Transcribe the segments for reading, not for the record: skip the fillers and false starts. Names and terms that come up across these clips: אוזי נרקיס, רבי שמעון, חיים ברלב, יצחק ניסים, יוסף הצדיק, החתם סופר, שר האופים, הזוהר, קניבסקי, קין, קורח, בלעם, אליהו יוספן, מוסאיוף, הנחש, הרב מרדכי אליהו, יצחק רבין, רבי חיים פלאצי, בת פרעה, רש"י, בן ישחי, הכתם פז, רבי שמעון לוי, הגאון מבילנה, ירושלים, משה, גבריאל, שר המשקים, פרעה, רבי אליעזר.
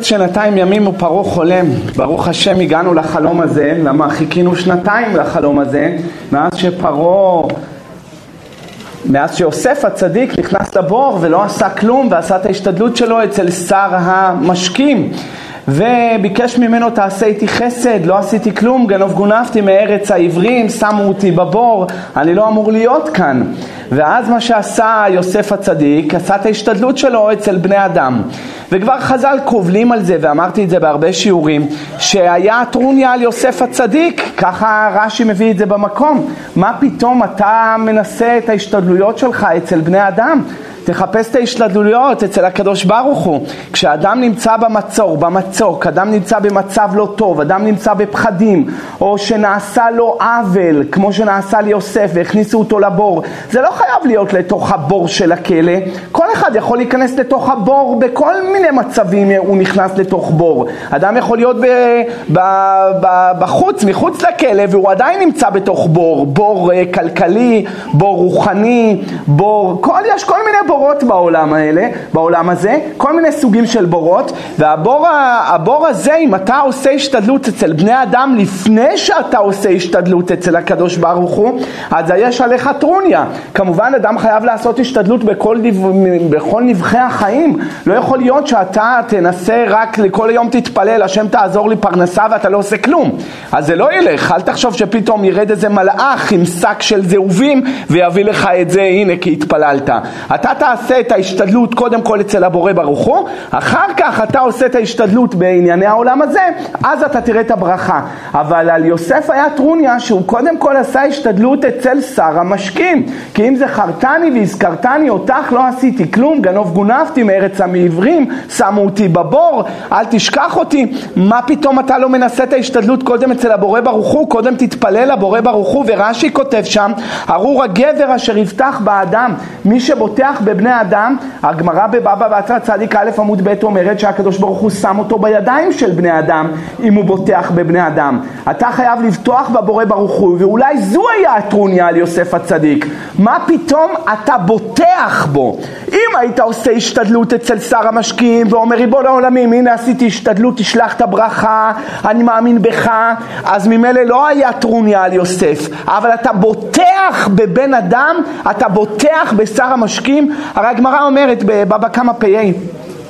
שנתיים ימים ופרעה חולם. ברוך השם הגענו לחלום הזה, למה חיכינו שנתיים לחלום הזה, מאז שיוסף הצדיק נכנס לבור ולא עשה כלום ועשה את ההשתדלות שלו אצל שר המשקים וביקש ממנו תעשה איתי חסד, לא עשיתי כלום, גנוב גונבתי מארץ העברים, שמו אותי בבור, אני לא אמור להיות כאן. ואז מה שעשה יוסף הצדיק, עשה את ההשתדלות שלו אצל בני אדם. וכבר חז"ל קובלים על זה, ואמרתי את זה בהרבה שיעורים, שהיה טרוניה על יוסף הצדיק, ככה רש"י מביא את זה במקום. מה פתאום אתה מנסה את ההשתדלויות שלך אצל בני אדם? תחפש את ההשתדלויות אצל הקדוש ברוך הוא. כשאדם נמצא במצוק, אדם נמצא במצב לא טוב, אדם נמצא בפחדים, או שנעשה לו עוול, כמו שנעשה ליוסף והכניסו אותו לבור, זה לא חייב להיות לתוך הבור של הכלא. כל אחד יכול להיכנס לתוך הבור, בכל מיני מצבים הוא נכנס לתוך בור. אדם יכול להיות בחוץ, מחוץ לכלא, והוא עדיין נמצא בתוך בור, בור כלכלי, בור רוחני, בור, יש כל מיני בורות בעולם הזה, כל מיני סוגים של בורות, והבור הזה, אם אתה עושה השתדלות אצל בני אדם לפני שאתה עושה השתדלות אצל הקדוש ברוך הוא, אז יש עליך טרוניה. כמובן אדם חייב לעשות השתדלות בכל נבחי החיים. לא יכול להיות שאתה תנסה רק לכל היום תתפלל, השם תעזור לי פרנסה, ואתה לא עושה כלום. אז זה לא ילך. אל תחשוב שפתאום ירד איזה מלאך עם שק של זהובים ויביא לך את זה, הנה כי התפללת. אתה תעשה את ההשתדלות קודם כל אצל הבורא ברוך הוא, אחר כך אתה עושה את ההשתדלות בענייני העולם הזה, אז אתה תראה את הברכה. אבל על יוסף היה טרוניה שהוא קודם כל עשה השתדלות אצל שר המשקים, כי אם זכרתני והזכרתני אותך לא עשיתי כלום, גנוב גונבתי מארץ העברים, שמו אותי בבור, אל תשכח אותי. מה פתאום אתה לא מנסה את ההשתדלות קודם אצל הבורא ברוך הוא? קודם תתפלל לבורא ברוך הוא. ורש"י כותב שם, ארור הגבר אשר יבטח באדם, מי שבוטח בבני אדם. הגמרא בבבא בתרא צדיק א' עמוד ב' אומרת שהקדוש ברוך הוא שם אותו בידיים של בני אדם אם הוא בוטח בבני אדם. אתה חייב לבטוח בבורא ברוך הוא, ואולי זו היה הטרוניה על יוסף הצדיק. מה פתאום אתה בוטח בו? אם היית עושה השתדלות אצל שר המשקים ואומר ריבון העולמים, הנה עשיתי השתדלות, תשלח את הברכה, אני מאמין בך, אז ממילא לא היה טרוניה על יוסף. אבל אתה בוטח בבן אדם, אתה בוטח בשר המשקים. הרי הגמרא אומרת בבבא קמא פ"א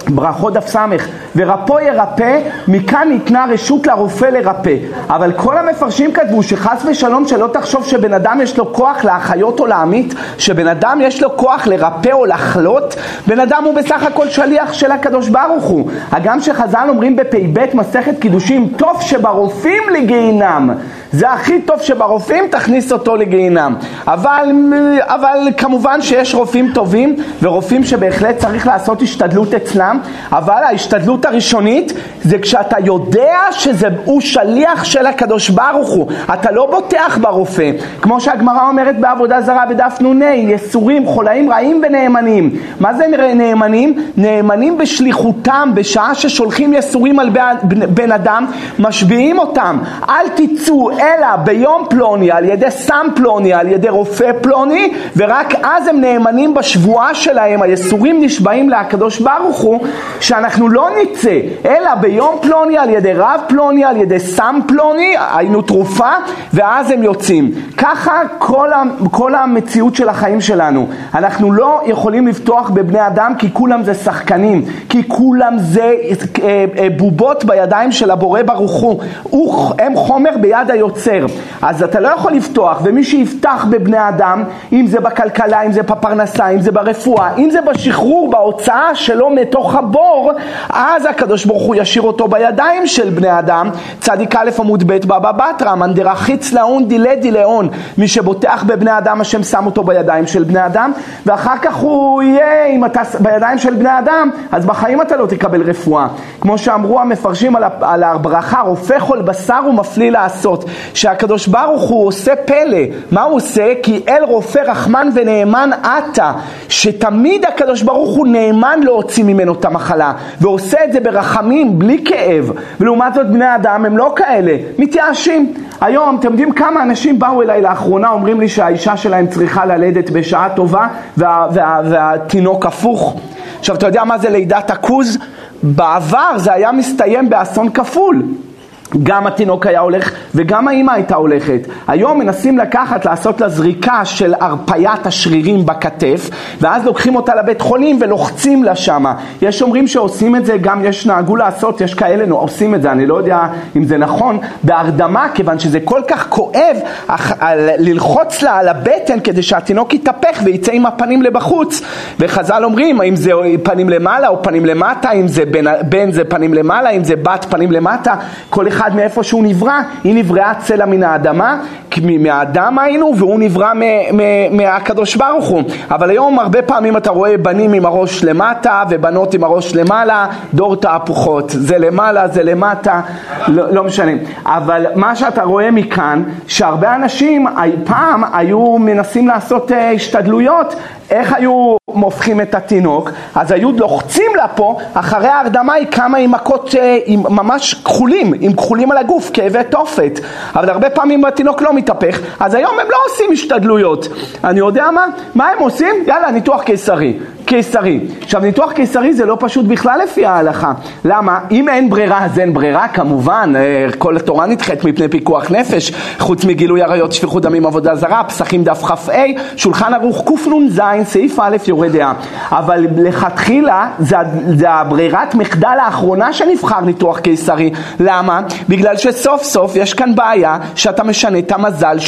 ברכות דף סמך, ורפא ירפא, מכאן ניתנה רשות לרופא לרפא. אבל כל המפרשים כתבו שחס ושלום שלא תחשוב שבן אדם יש לו כוח להחיות או להמית, שבן אדם יש לו כוח לרפא או לחלות. בן אדם הוא בסך הכל שליח של הקדוש ברוך הוא. הגם שחז"ל אומרים בפ"ב מסכת קידושין, טוב שברופאים לגיהינם, זה הכי טוב שברופאים, תכניס אותו לגיהינם. אבל כמובן שיש רופאים טובים ורופאים שבהחלט צריך לעשות השתדלות אצלם, אבל ההשתדלות הראשונית זה כשאתה יודע שהוא שליח של הקדוש ברוך הוא, אתה לא בוטח ברופא. כמו שהגמרא אומרת בעבודה זרה בדף נ"ה, יסורים, חולאים, רעים ונאמנים. מה זה נאמנים? נאמנים בשליחותם. בשעה ששולחים יסורים על בן אדם משביעים אותם, אל תצאו אלא ביום פלוני, על ידי סם פלוני, על ידי רופא פלוני, ורק אז הם נאמנים בשבועה שלהם. היסורים נשבעים להקדוש ברוך הוא שאנחנו לא נצא אלא ביום פלוני, על ידי רב פלוני, על ידי סם פלוני, היינו תרופה, ואז הם יוצאים. ככה כל המציאות של החיים שלנו. אנחנו לא יכולים לבטוח בבני אדם, כי כולם זה שחקנים, כי כולם זה בובות בידיים של הבורא ברוך הוא, הם חומר ביד היוצר. אז אתה לא יכול לבטוח, ומי שיבטח בבני אדם, אם זה בכלכלה, אם זה בפרנסה, אם זה ברפואה, אם זה בשחרור, בהוצאה שלו מתוך הבור, אז הקדוש ברוך הוא ישיר אותו בידיים של בני אדם. צדיק א' עמוד ב' בבא בתרא, מאן דרחיץ להון דילדי להון, מי שבוטח בבני אדם השם שם אותו בידיים של בני אדם. ואחר כך הוא יהיה, אם אתה בידיים של בני אדם אז בחיים אתה לא תקבל רפואה. כמו שאמרו המפרשים על הברכה, רופא כל בשר ומפליא לעשות, שהקדוש ברוך הוא עושה פלא. מה הוא עושה? כי אל רופא רחמן ונאמן אתה, שתמיד הקדוש ברוך הוא נאמן להוציא ממנו את המחלה, ועושה את זה ברחמים, בלי כאב. ולעומת זאת בני אדם הם לא כאלה, מתייאשים. היום אתם יודעים כמה אנשים באו אליי לאחרונה, אומרים לי שהאישה שלהם צריכה ללדת בשעה טובה והתינוק הפוך, עכשיו אתה יודע מה זה לידת עכוז? בעבר זה היה מסתיים באסון כפול. גם התינוק היה הולך וגם האמא הייתה הולכת. היום מנסים לקחת, לעשות לה זריקה של הרפיית השרירים בכתף, ואז לוקחים אותה לבית חולים ולוחצים לה שם. יש אומרים שעושים את זה, גם יש נהגו לעשות, יש כאלה עושים את זה, אני לא יודע אם זה נכון, בהרדמה, כיוון שזה כל כך כואב ללחוץ לה על הבטן כדי שהתינוק יתהפך ויצא עם הפנים לבחוץ. וחז"ל אומרים, אם זה פנים למעלה או פנים למטה, אם זה בן זה פנים למעלה, אם זה בת פנים למטה, כל אחד מאיפה שהוא נברא, היא נבראה צלע מן האדמה, מהאדם היינו, והוא נברא מהקדוש ברוך הוא. אבל היום הרבה פעמים אתה רואה בנים עם הראש למטה ובנות עם הראש למעלה, דור תהפוכות, זה למעלה, זה למטה, לא משנה. אבל מה שאתה רואה מכאן, שהרבה אנשים פעם היו מנסים לעשות השתדלויות, איך היו מופכים את התינוק, אז היו לוחצים לה פה, אחרי ההרדמה היא קמה עם מכות, עם ממש כחולים, עם כחולים על הגוף, כאבי תופת. אבל הרבה פעמים התינוק לא מתהפך, אז היום הם לא עושים השתדלויות. אני יודע מה הם עושים? יאללה, ניתוח קיסרי. קיסרי. עכשיו, ניתוח קיסרי זה לא פשוט בכלל לפי ההלכה. למה? אם אין ברירה, אז אין ברירה, כמובן. כל התורה נדחית מפני פיקוח נפש, חוץ מגילוי עריות, שפיכות דמים, עבודה זרה, פסחים דף כ"ה, שולחן ערוך קנ"ז, סעיף א' יורד דעה. אבל לכתחילה, זה הברירת מחדל האחרונה שנבחר ניתוח קיסרי. למה? בגלל שסוף סוף יש כאן בעיה שאתה משנה את המזל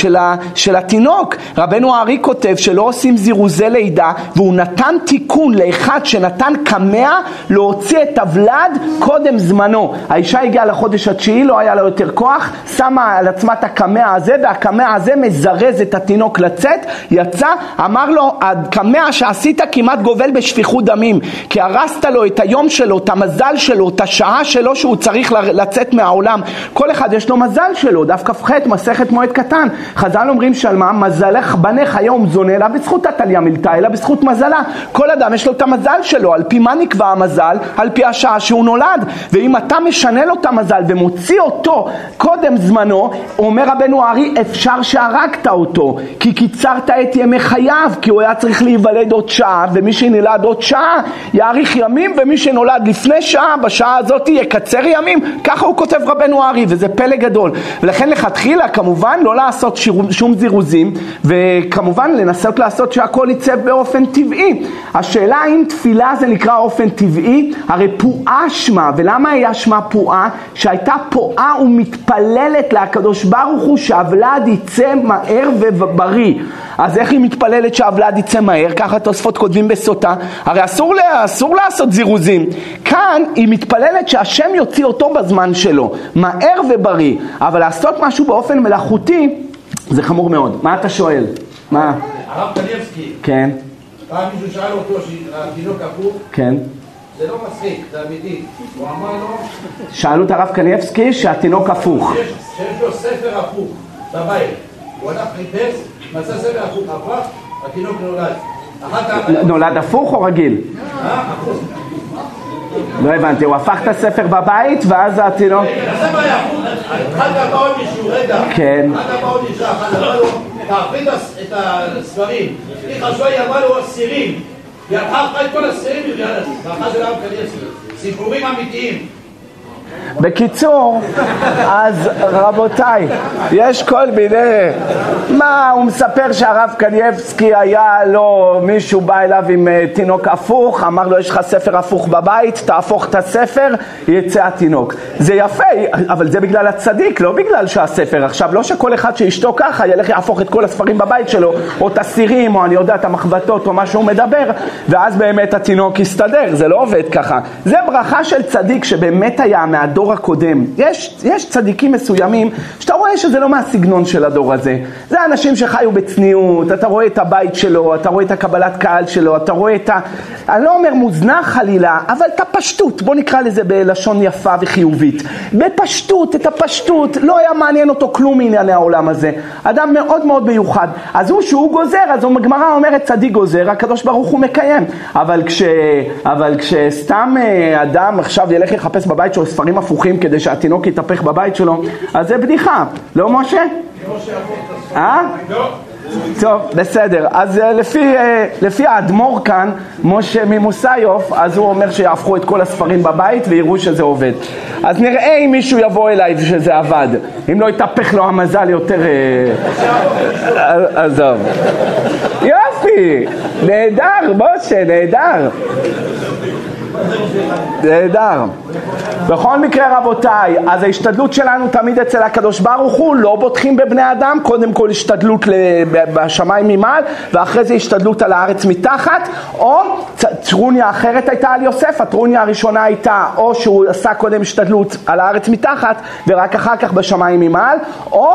של התינוק. רבנו הארי כותב שלא עושים זירוזי לידה, והוא נתן תיקון לאחד שנתן כמאה להוציא את הוולד קודם זמנו. האישה הגיעה לחודש התשיעי, לא היה לה יותר כוח, שמה על עצמה את הכמאה הזה, והכמאה הזה מזרז את התינוק לצאת, יצא, אמר לו, הכמאה שעשית כמעט גובל בשפיכות דמים, כי הרסת לו את היום שלו, את המזל שלו, את השעה שלו שהוא צריך לצאת מהעולם. כל אחד יש לו מזל שלו, דף כ"ח, מסכת מועד קטן. חז"ל אומרים שלמה, מזלך בנך היום זונה, אלא בזכות התליה מילתא, אלא בזכות מזלה. כל אדם יש לו את המזל שלו, על פי מה נקבע המזל? על פי השעה שהוא נולד. ואם אתה משנה לו את המזל ומוציא אותו קודם זמנו, אומר רבנו הארי, אפשר שהרגת אותו, כי קיצרת את ימי חייו, כי הוא היה צריך להיוולד עוד שעה, ומי שנולד עוד שעה יאריך ימים, ומי שנולד לפני שעה, בשעה הזאת יקצר ימים. ככה הוא כותב רבנו הארי, וזה פלא גדול. ולכן לכתחילה, כמובן, לא לעשות שום זירוזים, וכמובן לנסות לעשות שהכל ייצא באופן טבעי. השאלה האם תפילה זה נקרא אופן טבעי, הרי פועה שמה, ולמה היה שמה פועה? שהייתה פועה ומתפללת להקדוש ברוך הוא שהוולד יצא מהר ובריא. אז איך היא מתפללת שהוולד יצא מהר? ככה תוספות כותבים בסוטה, הרי אסור לעשות זירוזים. כאן היא מתפללת שהשם יוציא אותו בזמן שלו, מהר ובריא. אבל לעשות משהו באופן מלאכותי זה חמור מאוד. מה אתה שואל? מה? הרב קניבסקי. כן. פעם מישהו שאל אותו שהתינוק עקוב, כן. זה לא מספיק, זה אמיתי. הוא אמר לו... שאלו את הרב קניבסקי שהתינוק הפוך. שיש לו ספר הפוך בבית. הוא הלך חיפש, מצא ספר הפוך, הפך, התינוק נולד. נולד הפוך או רגיל? הפוך. לא הבנתי, הוא הפך את הספר בבית ואז התינוק... הספר היה הפוך, אחד הבא עוד מישהו, רגע. כן. אחד הבא עוד אישה, אחד הבא לו, תעפית את הספרים. איך השוי הבא לו סירים. ירחה אחרי כל הסירים, ירחה של הרב קניבסקי. סיפורים אמיתיים. בקיצור, אז רבותיי, יש כל מיני, מה הוא מספר שהרב קניבסקי היה לו, מישהו בא אליו עם תינוק הפוך, אמר לו יש לך ספר הפוך בבית, תהפוך את הספר, יצא התינוק. זה יפה, אבל זה בגלל הצדיק, לא בגלל שהספר. עכשיו, לא שכל אחד שאשתו ככה ילך יהפוך את כל הספרים בבית שלו, או תסירים, או אני יודע, את המחבטות, או מה שהוא מדבר, ואז באמת התינוק יסתדר, זה לא עובד ככה. זה ברכה של צדיק שבאמת היה מהדור הקודם. יש צדיקים מסוימים שאתה רואה שזה לא מהסגנון של הדור הזה. זה אנשים שחיו בצניעות, אתה רואה את הבית שלו, אתה רואה את הקבלת קהל שלו, אתה רואה את אני לא אומר מוזנח חלילה, אבל את הפשטות, בוא נקרא לזה בלשון יפה וחיובית. בפשטות, את הפשטות, לא היה מעניין אותו כלום מענייני העולם הזה. אדם מאוד מאוד מיוחד. אז הוא שהוא גוזר, אז הגמרא אומרת צדיק גוזר, הקדוש ברוך הוא מקיים. אבל כשסתם אדם עכשיו ילך לחפש בבית שלו ספרים הפוכים כדי שהתינוק יתהפך בבית שלו, אז זה בדיחה, לא משה? משה אמור את הספרים. טוב, בסדר. אז לפי האדמו"ר כאן, משה ממוסיוף, אז הוא אומר שיהפכו את כל הספרים בבית ויראו שזה עובד. אז נראה אם מישהו יבוא אליי שזה עבד. אם לא יתהפך לו המזל יותר... עזוב. יופי! נהדר, משה, נהדר. נהדר. בכל מקרה רבותיי, אז ההשתדלות שלנו תמיד אצל הקדוש ברוך הוא, לא בוטחים בבני אדם, קודם כל השתדלות בשמיים ממעל, ואחרי זה השתדלות על הארץ מתחת, או טרוניה אחרת הייתה על יוסף, הטרוניה הראשונה הייתה או שהוא עשה קודם השתדלות על הארץ מתחת, ורק אחר כך בשמיים ממעל, או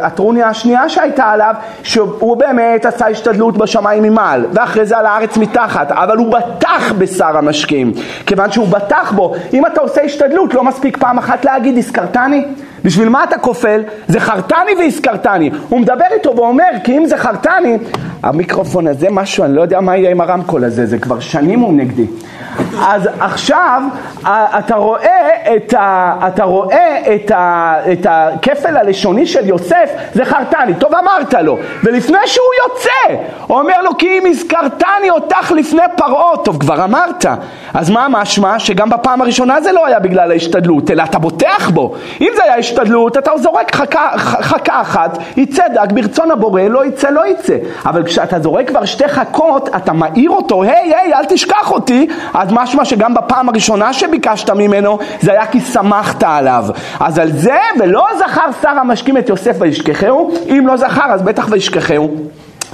הטרוניה השנייה שהייתה עליו, שהוא באמת עשה השתדלות בשמיים ממעל, ואחרי זה על הארץ מתחת, אבל הוא בטח בשר המשקים, כיוון שהוא בטח בו. אם אתה עושה השתדלות, לא מספיק פעם אחת להגיד, הזכרתני? בשביל מה אתה כופל? זכרתני והזכרתני. הוא מדבר איתו ואומר, כי אם זכרתני, המיקרופון הזה משהו, אני לא יודע מה יהיה עם הרמקול הזה, זה כבר שנים הוא נגדי. אז עכשיו אתה רואה את הכפל הלשוני של יוסף, זכרתני, טוב אמרת לו, ולפני שהוא יוצא, הוא אומר לו, כי אם הזכרתני אותך לפני פרעה, טוב כבר אמרת, אז מה המשמע? שגם בפעם הראשונה זה לא היה בגלל ההשתדלות, אלא אתה בוטח בו. אם זה היה השתדלות, אתה זורק חכה אחת, יצא דק ברצון הבורא, לא יצא, אבל כשאתה זורק כבר שתי חכות, אתה מאיר אותו, היי, אל תשכח אותי, אז משמע שגם בפעם הראשונה שביקשת ממנו, זה היה כי שמחת עליו. אז על זה, ולא זכר שר המשקים את יוסף וישכחהו, אם לא זכר אז בטח וישכחהו.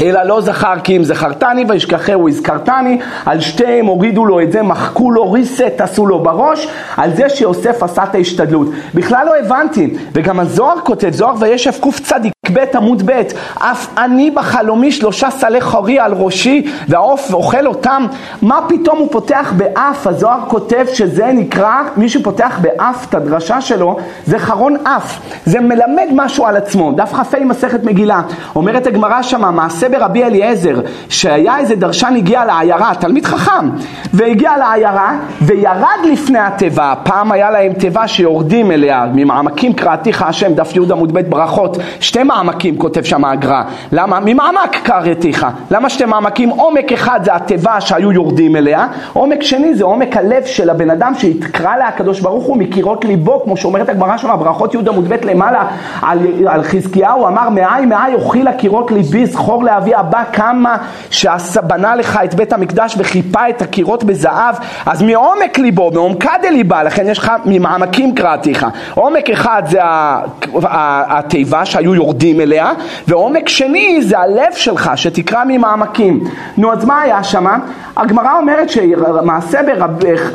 אלא לא זכר, כי אם זכרתני וישכחהו הזכרתני, על שתיהם הורידו לו את זה, מחקו לו ריסט, עשו לו בראש, על זה שיוסף עשה את ההשתדלות. בכלל לא הבנתי, וגם הזוהר כותב, זוהר וישב קוף צדיק בית עמוד בית, אף אני בחלומי 3 סלי חורי על ראשי והעוף אוכל אותם. מה פתאום הוא פותח באף? הזוהר כותב שזה נקרא, מי שפותח באף את הדרשה שלו, זה חרון אף, זה מלמד משהו על עצמו. דף חפי מסכת מגילה, אומרת הגמרא שמה, מעשה ברבי אליעזר, שהיה איזה דרשן הגיע לעיירה, תלמיד חכם, והגיע לעיירה וירד לפני התיבה. פעם היה להם תיבה שיורדים אליה ממעמקים, קראתיך השם, דף יהוד עמוד בית ברכות, שתי מעמקים כותב שם הגר"א. למה? ממעמק קראתיך. למה שתי מעמקים? עומק אחד זה התיבה שהיו יורדים אליה, עומק שני זה עומק הלב של הבן אדם שהתקרא לה הקדוש ברוך הוא מקירות ליבו, כמו שאומרת הגמרא שם ברכות יהודה מודבט למעלה על חזקיהו, אמר מאי אוכילה קירות ליבי, זכור לאבי אבא כמה שבנה לך את בית המקדש וחיפה את הקירות בזהב. אז מעומק ליבו, מעומקה דליבה, לכן יש לך ממעמקים קראתיך. עומק אחד זה התיבה שהיו יורדים אליה, ועומק שני זה הלב שלך שתקרא ממעמקים. נו, אז מה היה שמה? הגמרא אומרת שמעשה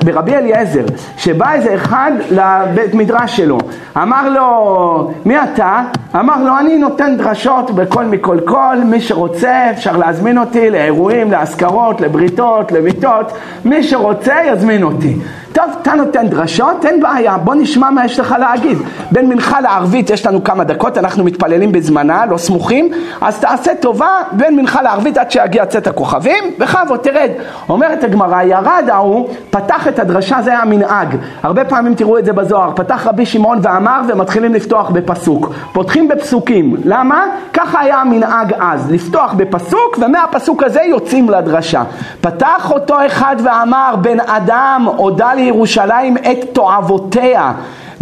ברבי אליעזר, שבא איזה אחד לבית מדרש שלו, אמר לו, מי אתה? אמר לו, אני נותן דרשות בכל מכל כל, מי שרוצה אפשר להזמין אותי לאירועים, להזכרות, לבריתות, לביתות, מי שרוצה יזמין אותי. טוב, אתה נותן דרשות, אין בעיה, בוא נשמע מה יש לך להגיד. בין מנחה לערבית יש לנו כמה דקות, אנחנו מתפללים בזמנה, לא סמוכים, אז תעשה טובה בין מנחה לערבית עד שיגיע צאת הכוכבים, וחבו תרד. אומרת הגמרא, ירד ההוא, פתח את הדרשה, זה היה מנהג. הרבה פעמים תראו את זה בזוהר, פתח רבי שמעון ואמר, ומתחילים לפתוח בפסוק. פותחים בפסוקים, למה? ככה היה המנהג אז, לפתוח בפסוק, ומהפסוק הזה יוצאים לדרשה. פתח אותו אחד ואמר, בן אדם, הודה לירושלים את תועבותיה.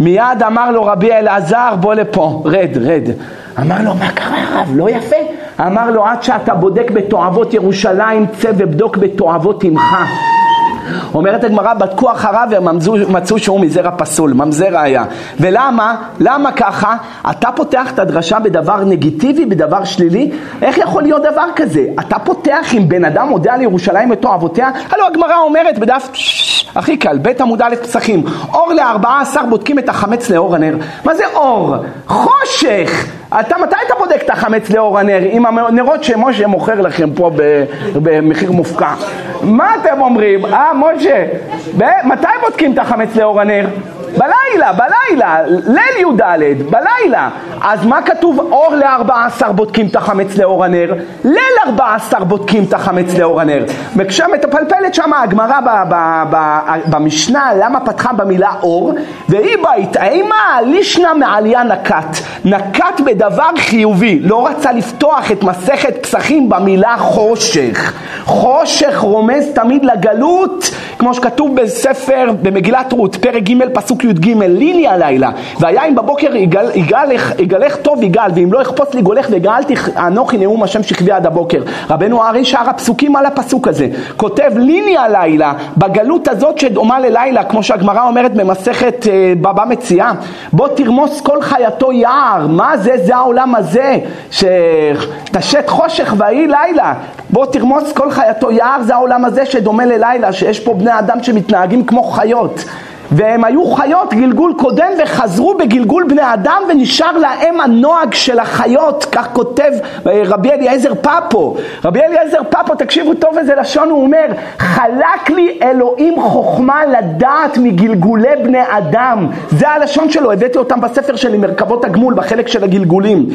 מיד אמר לו רבי אליעזר, בוא לפה, רד. אמר לו, מה קרה הרב? לא יפה. אמר לו, עד שאתה בודק בתועבות ירושלים, צא ובדוק בתועבות עמך. אומרת הגמרא, בדקו אחריו ומצאו שהוא מזרע פסול, ממזרע היה. ולמה? למה ככה? אתה פותח את הדרשה בדבר נגיטיבי, בדבר שלילי? איך יכול להיות דבר כזה? אתה פותח עם בן אדם הודה לירושלים את תועבותיה? הלו, הגמרא אומרת בדף הכי קל, בית עמוד א' פסחים, אור ל14 בודקים את החמץ לאור הנר. מה זה אור? חושך! מתי אתה בודק את החמץ לאור הנר? עם הנרות שמשה מוכר לכם פה במחיר מופקע. מה אתם אומרים? משה, מתי בודקים את החמץ לאור הנר? בלילה. בלילה, ליל י"ד, בלילה. אז מה כתוב? אור ל-14 בודקים את החמץ לאור הנר, ליל 14 בודקים את החמץ לאור הנר. וכשמת הפלפלת שם הגמרא במשנה, למה פתחה במילה אור? והיא בית, אימה, לישנה מעליה נקט. נקט בדבר חיובי, לא רצה לפתוח את מסכת פסחים במילה חושך. חושך רומז תמיד לגלות, כמו שכתוב בספר, במגילת רות, פרק ג' פסוק י' ג' לילי הלילה, והיה אם בבוקר יגלך טוב יגל, ואם לא יחפוץ לי גולך וגאלתי אנוכי נאום השם שכבי עד הבוקר. רבנו הארי שער הפסוקים על הפסוק הזה, כותב לילי הלילה, בגלות הזאת שדומה ללילה, כמו שהגמרא אומרת במסכת בבא מציאה, בוא תרמוס כל חייתו יער, מה זה? זה העולם הזה, שתשת חושך והיא לילה, בוא תרמוס כל חייתו יער, זה העולם הזה שדומה ללילה, שיש פה בני אדם שמתנהגים כמו חיות. והם היו חיות גלגול קודם וחזרו בגלגול בני אדם ונשאר להם הנוהג של החיות. כך כותב רבי אליעזר פאפו. רבי אליעזר פאפו, תקשיבו טוב איזה לשון, הוא אומר, חלק לי אלוהים חוכמה לדעת מגלגולי בני אדם. זה הלשון שלו, הבאתי אותם בספר שלי מרכבות הגמול בחלק של הגלגולים.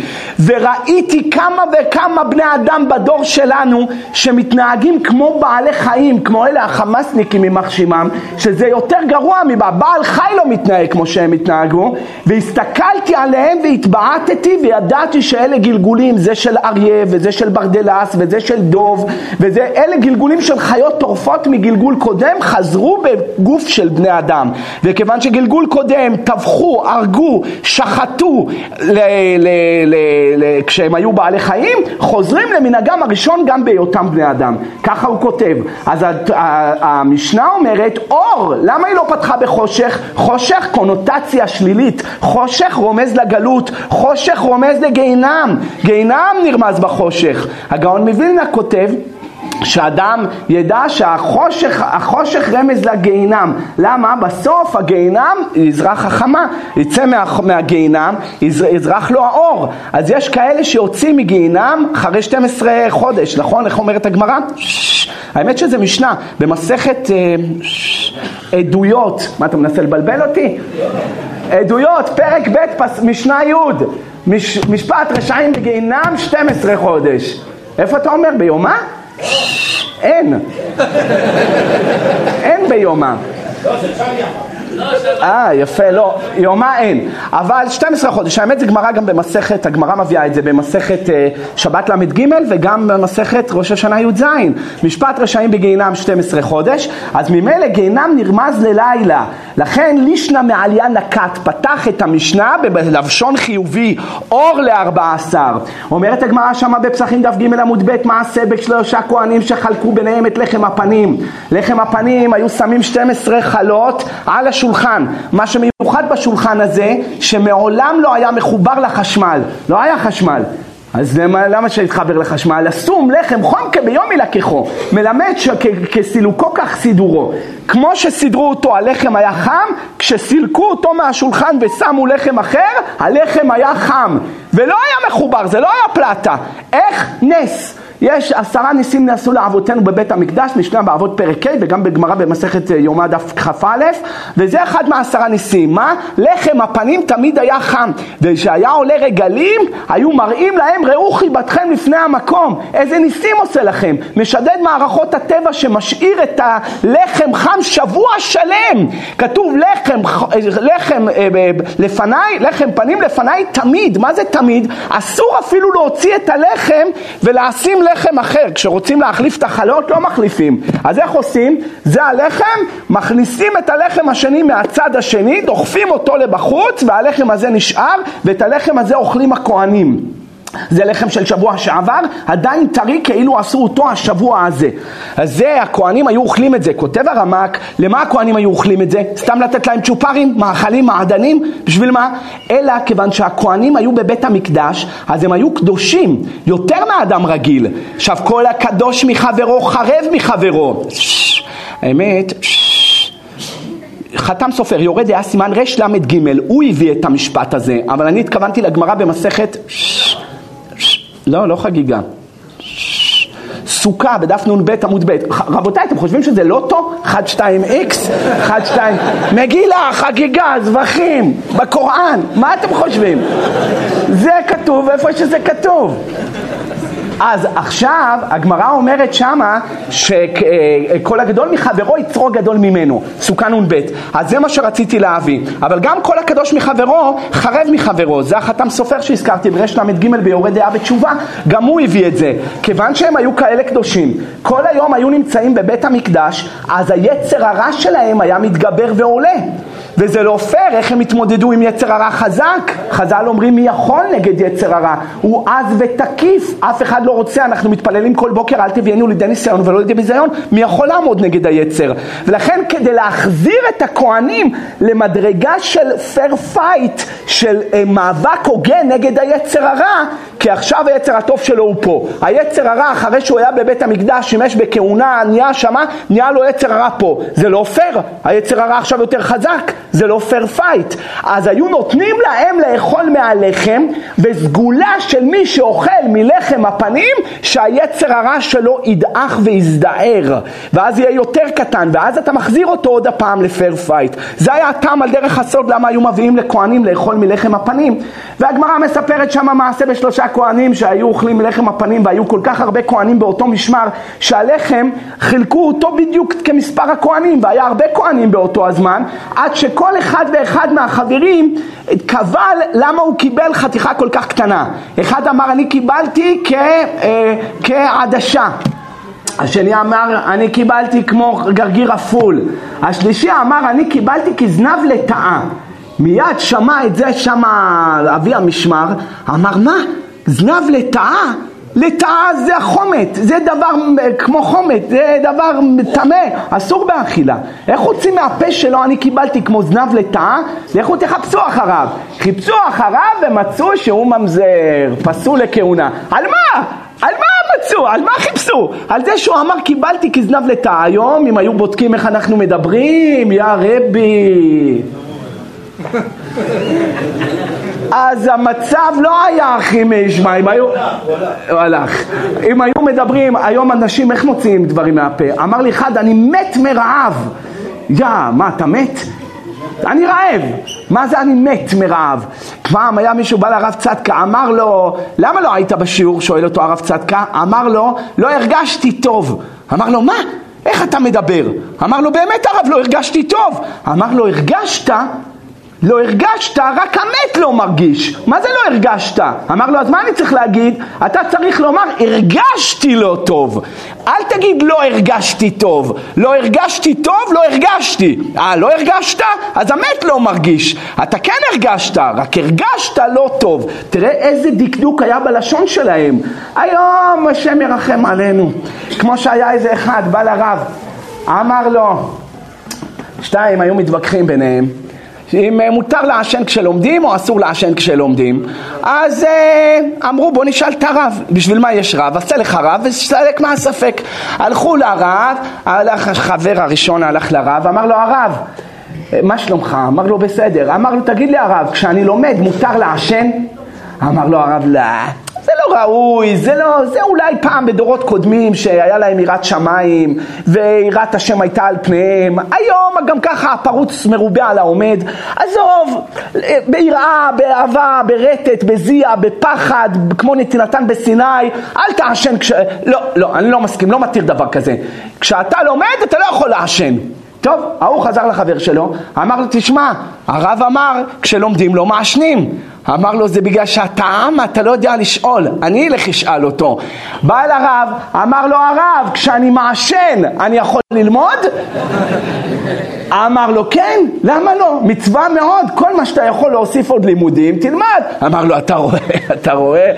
וראיתי כמה וכמה בני אדם בדור שלנו שמתנהגים כמו בעלי חיים, כמו אלה החמאסניקים ממחשימם, שזה יותר גרוע מבעלי. הבעל חי לא מתנהג כמו שהם התנהגו, והסתכלתי עליהם והתבעתתי וידעתי שאלה גלגולים, זה של אריה וזה של ברדלס וזה של דוב, אלה גלגולים של חיות טורפות מגלגול קודם, חזרו בגוף של בני אדם. וכיוון שגלגול קודם טבחו, הרגו, שחטו כשהם היו בעלי חיים, חוזרים למנהגם הראשון גם בהיותם בני אדם. ככה הוא כותב. אז המשנה אומרת אור, למה היא לא פתחה חושך? חושך קונוטציה שלילית, חושך רומז לגלות, חושך רומז לגיהנם, גיהנם נרמז בחושך. הגאון מבילנה כותב שאדם ידע שהחושך רמז לגיהנם. למה? בסוף הגיהנם יזרח החמה, יצא מהגיהנם, יזרח לו האור. אז יש כאלה שיוצאים מגיהנם אחרי 12 חודש, נכון? איך אומרת הגמרא? האמת שזה משנה, במסכת עדויות, מה אתה מנסה לבלבל אותי? עדויות, פרק ב' משנה י' משפט רשעים בגיהנם 12 חודש. איפה אתה אומר? ביומה? אין. אין ביומה. לא, זה שם יפה. יפה, לא. יומה אין. אבל 12 חודש. האמת זה גמרא גם במסכת, הגמרא מביאה את זה במסכת שבת למד ג' וגם במסכת ראש השנה י' ז'. משפט רשעים בגיהנם 12 חודש. אז ממילא גיהנם נרמז ללילה. לכן לישנה מעליה נקט, פתח את המשנה בלבשון חיובי, אור ל-14. אומרת הגמרא שמה בפסחים דף ג' עמוד ב', מה הסבק שלושה כהנים שחלקו ביניהם את לחם הפנים. לחם הפנים היו שמים 12 חלות על השולחן. מה שמיוחד בשולחן הזה, שמעולם לא היה מחובר לחשמל. לא היה חשמל. אז למה שהתחבר לחשמל? לסום לחם חום כביום ילקחו, מלמד שכסילוקו כך סידורו. כמו שסידרו אותו הלחם היה חם, כשסילקו אותו מהשולחן ושמו לחם אחר, הלחם היה חם ולא היה מחובר, זה לא היה פלטה. איך? נס. יש 10 ניסים נעשו לאבותינו בבית המקדש, משנה באבות פרק ה' וגם בגמרא במסכת יומא דף כ"א, וזה אחד מ10 ניסים. מה? לחם הפנים תמיד היה חם, וכשהיה עולה רגלים היו מראים להם ראו חיבתכם לפני המקום. איזה ניסים עושה לכם? משדד מערכות הטבע שמשאיר את הלחם חם שבוע שלם. כתוב לחם פנים לפני תמיד. מה זה תמיד? אסור אפילו להוציא את הלחם ולשים לחם אחר. כשרוצים להחליף את החלות לא מחליפים. אז איך עושים? זה הלחם, מכניסים את הלחם השני מהצד השני, דוחפים אותו לבחוץ והלחם הזה נשאר, ואת הלחם הזה אוכלים הכהנים. זה לחם של שבוע שעבר, עדיין טרי כאילו עשו אותו השבוע הזה. אז זה, הכהנים היו אוכלים את זה. כותב הרמק, למה הכהנים היו אוכלים את זה? סתם לתת להם צ'ופרים, מאכלים, מעדנים, בשביל מה? אלא כיוון שהכהנים היו בבית המקדש, אז הם היו קדושים, יותר מאדם רגיל. עכשיו כל הקדוש מחברו חרב מחברו. האמת, חתם סופר יורד היה סימן רש למד ג', הוא הביא את המשפט הזה, אבל אני התכוונתי לגמרא במסכת... לא חגיגה. סוכה בדף נון ב' עמוד ב'. רבותיי, אתם חושבים שזה לא טוב? 1, 2, X, 1, 2, מגילה, חגיגה, זבחים, בקוראן, מה אתם חושבים? זה כתוב איפה שזה כתוב. אז עכשיו הגמרא אומרת שמה שכל הגדול מחברו יצרו גדול ממנו, סוכה נון ב'. אז זה מה שרציתי להביא. אבל גם כל הקדוש מחברו חרב מחברו, זה החתם סופר שהזכרתי ברש למד ג' ביורה דעה בתשובה, גם הוא הביא את זה. כיוון שהם היו כאלה קדושים, כל היום היו נמצאים בבית המקדש, אז היצר הרע שלהם היה מתגבר ועולה. וזה לא פייר, איך הם התמודדו עם יצר הרע חזק? חז"ל אומרים, מי יכול נגד יצר הרע? הוא עז ותקיף, אף אחד לא רוצה, אנחנו מתפללים כל בוקר, אל תביאנו לידי ניסיון ולא לידי ביזיון, מי יכול לעמוד נגד היצר? ולכן כדי להחזיר את הכהנים למדרגה של פייר פייט, של מאבק הוגן נגד היצר הרע, כי עכשיו היצר הטוב שלו הוא פה. היצר הרע, אחרי שהוא היה בבית המקדש, שימש בכהונה, נהיה שמה, נהיה לו יצר הרע פה. זה לא פייר, היצר הרע עכשיו יותר חזק. זה לא פייר פייט. אז היו נותנים להם לאכול מהלחם, וסגולה של מי שאוכל מלחם הפנים, שהיצר הרע שלו ידעך ויזדער, ואז יהיה יותר קטן, ואז אתה מחזיר אותו עוד הפעם לפייר פייט. זה היה הטעם על דרך הסוד למה היו מביאים לכהנים לאכול מלחם הפנים. והגמרא מספרת שמה מעשה בשלושה כהנים שהיו אוכלים מלחם הפנים, והיו כל כך הרבה כהנים באותו משמר, שהלחם חילקו אותו בדיוק כמספר הכהנים, והיה הרבה כהנים באותו הזמן, עד שכל אחד ואחד מהחברים קבל למה הוא קיבל חתיכה כל כך קטנה. אחד אמר אני קיבלתי כעדשה, השני אמר אני קיבלתי כמו גרגיר אפול, השלישי אמר אני קיבלתי כזנב לטעה. מיד שמע את זה שמה אבי המשמר, אמר מה? זנב לטעה? לטעה זה חומת, זה דבר כמו חומת, זה דבר טמא, אסור באכילה. איך הוציא מהפה שלו אני קיבלתי כמו זנב לטעה? לכו תחפשו אחריו. חיפשו אחריו ומצאו שהוא ממזר, פסול לכהונה. על מה? על מה מצאו? על מה חיפשו? על זה שהוא אמר קיבלתי כזנב לטעה. היום אם היו בודקים איך אנחנו מדברים, יא רבי. אז המצב לא היה הכי מישמע. אם היו אם היו מדברים היום אנשים איך מוציאים דברים מהפה. אמר לי אחד אני מת מרעב. יא מה אתה מת? אני רעב. מה זה אני מת מרעב? פעם היה מישהו בא לרב צדקה, אמר לו למה לא היית בשיעור? שואל אותו הרב צדקה, אמר לו לא הרגשתי טוב. אמר לו מה? איך אתה מדבר? אמר לו באמת הרב לא הרגשתי טוב. אמר לו הרגשת? לא הרגשת, רק המת לא מרגיש. מה זה לא הרגשת? אמר לו, אז מה אני צריך להגיד? אתה צריך לומר, הרגשתי לא טוב. אל תגיד לא הרגשתי טוב. לא הרגשתי טוב, לא הרגשתי. לא הרגשת? אז המת לא מרגיש. אתה כן הרגשת, רק הרגשת לא טוב. תראה איזה דקדוק היה בלשון שלהם. היום השם ירחם עלינו. כמו שהיה איזה אחד, בא לרב. אמר לו, שתיים היו מתווכחים ביניהם. אם מותר לעשן כשלומדים או אסור לעשן כשלומדים. אז אמרו בוא נשאל את הרב, בשביל מה יש רב? עשה לך רב וסלק מהספק. הלכו לרב, החבר הראשון הלך לרב, אמר לו הרב מה שלומך? אמר לו בסדר. אמר לו תגיד לי הרב, כשאני לומד מותר לעשן? אמר לו הרב לא, זה לא ראוי, זה אולי פעם בדורות קודמים שהיה להם יראת שמיים ויראת השם הייתה על פניהם. היום גם ככה הפרוץ מרובה על העומד. עזוב, ביראה, באהבה, ברטט, בזיע, בפחד, כמו נתינתן בסיני, אל תעשן לא, אני לא מסכים, לא מתיר דבר כזה. כשאתה לומד אתה לא יכול לעשן. טוב, ההוא חזר לחבר שלו, אמר לו תשמע, הרב אמר כשלומדים לא מעשנים. אמר לו זה בגלל שהטעם אתה לא יודע לשאול, אני אלך אשאל אותו. בא אל הרב, אמר לו הרב כשאני מעשן אני יכול ללמוד? אמר לו כן, למה לא? מצווה מאוד, כל מה שאתה יכול להוסיף עוד לימודים תלמד. אמר לו אתה רואה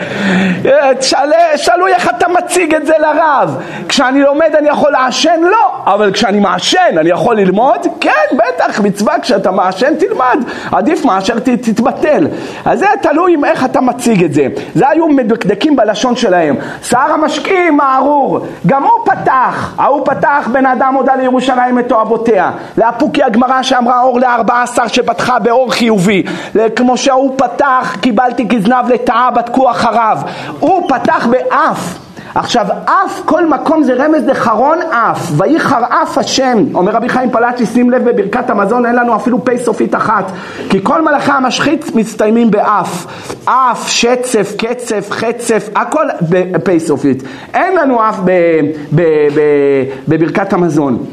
שאלו איך אתה מציג את זה לרב, כשאני לומד אני יכול לעשן? לא, אבל כשאני מעשן אני יכול ללמוד? כן, בטח, מצווה כשאתה מעשן תלמד, עדיף מאשר תתבטל. אז זה תלוי איך אתה מציג את זה. זה היו מדקדקים בלשון שלהם. שר המשקים הארור, גם הוא פתח. ההוא פתח בן אדם הודה לירושלים את אוהבותיה. להפוקי הגמרא שאמרה אור ל14 שפתחה באור חיובי. כמו שהוא פתח קיבלתי כזנב לטעה, בדקו אחריו. הוא פתח באף. עכשיו אף כל מקום זה רמז לחרון אף, ויחר אף השם. אומר רבי חיים פלאצי, שים לב בברכת המזון אין לנו אפילו פי סופית אחת, כי כל מלאכי המשחית מסתיימים באף, אף, שצף, קצף, חצף, הכל בפי סופית. אין לנו אף בברכת המזון.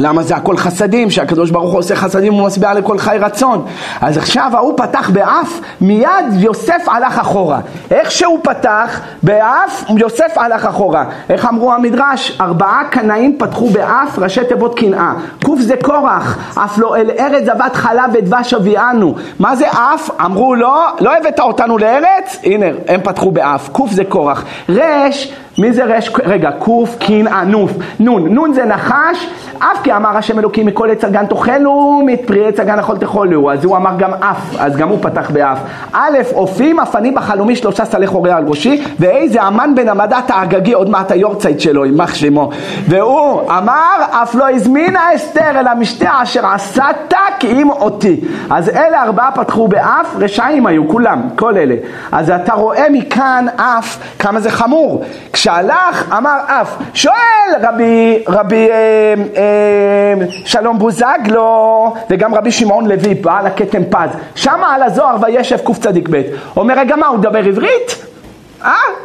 למה? זה הכל חסדים, שהקדוש ברוך הוא עושה חסדים ומשביע לכל חי רצון. אז עכשיו הוא פתח באף, מיד יוסף הלך אחורה. איך שהוא פתח באף, יוסף הלך אחורה. איך אמרו המדרש? 4 קנאים פתחו באף, ראשי תיבות קנאה. קוף זה קורח, אף לא אל ארץ זבת חלב ודבש אביאנו. מה זה אף? אמרו לא, לא הבאת אותנו לארץ? הנה, הם פתחו באף. קוף זה קורח. רש, מי זה רש? רגע, קוף, קין, ענוף, נון. נון זה נחש, אף כי אמר השם אלוקים מכל עץ הגן תאכלו, מפרי עץ הגן אכול תאכלו, אז הוא אמר גם אף, אז גם הוא פתח באף. א', אופים, אפני בחלומי 3 סלי חורי על ראשי, ואיזה אמן בן המדת האגגי, עוד מעט היורצייט שלו, ימח שמו. והוא אמר, אף לא הזמינה אסתר, אלא משתה אשר עשת עם אותי. אז אלה 4 פתחו באף, רשעים היו, כולם, כל אלה. אז אתה רואה מכאן אף, כמה זה חמור. כשהלך, אמר אף. שואל רבי שלום בוזגלו, וגם רבי שמעון לוי, בעל הכתם פז. שם על הזוהר וישב קוף צדיק ב'. אומר, רגע מה, הוא מדבר עברית?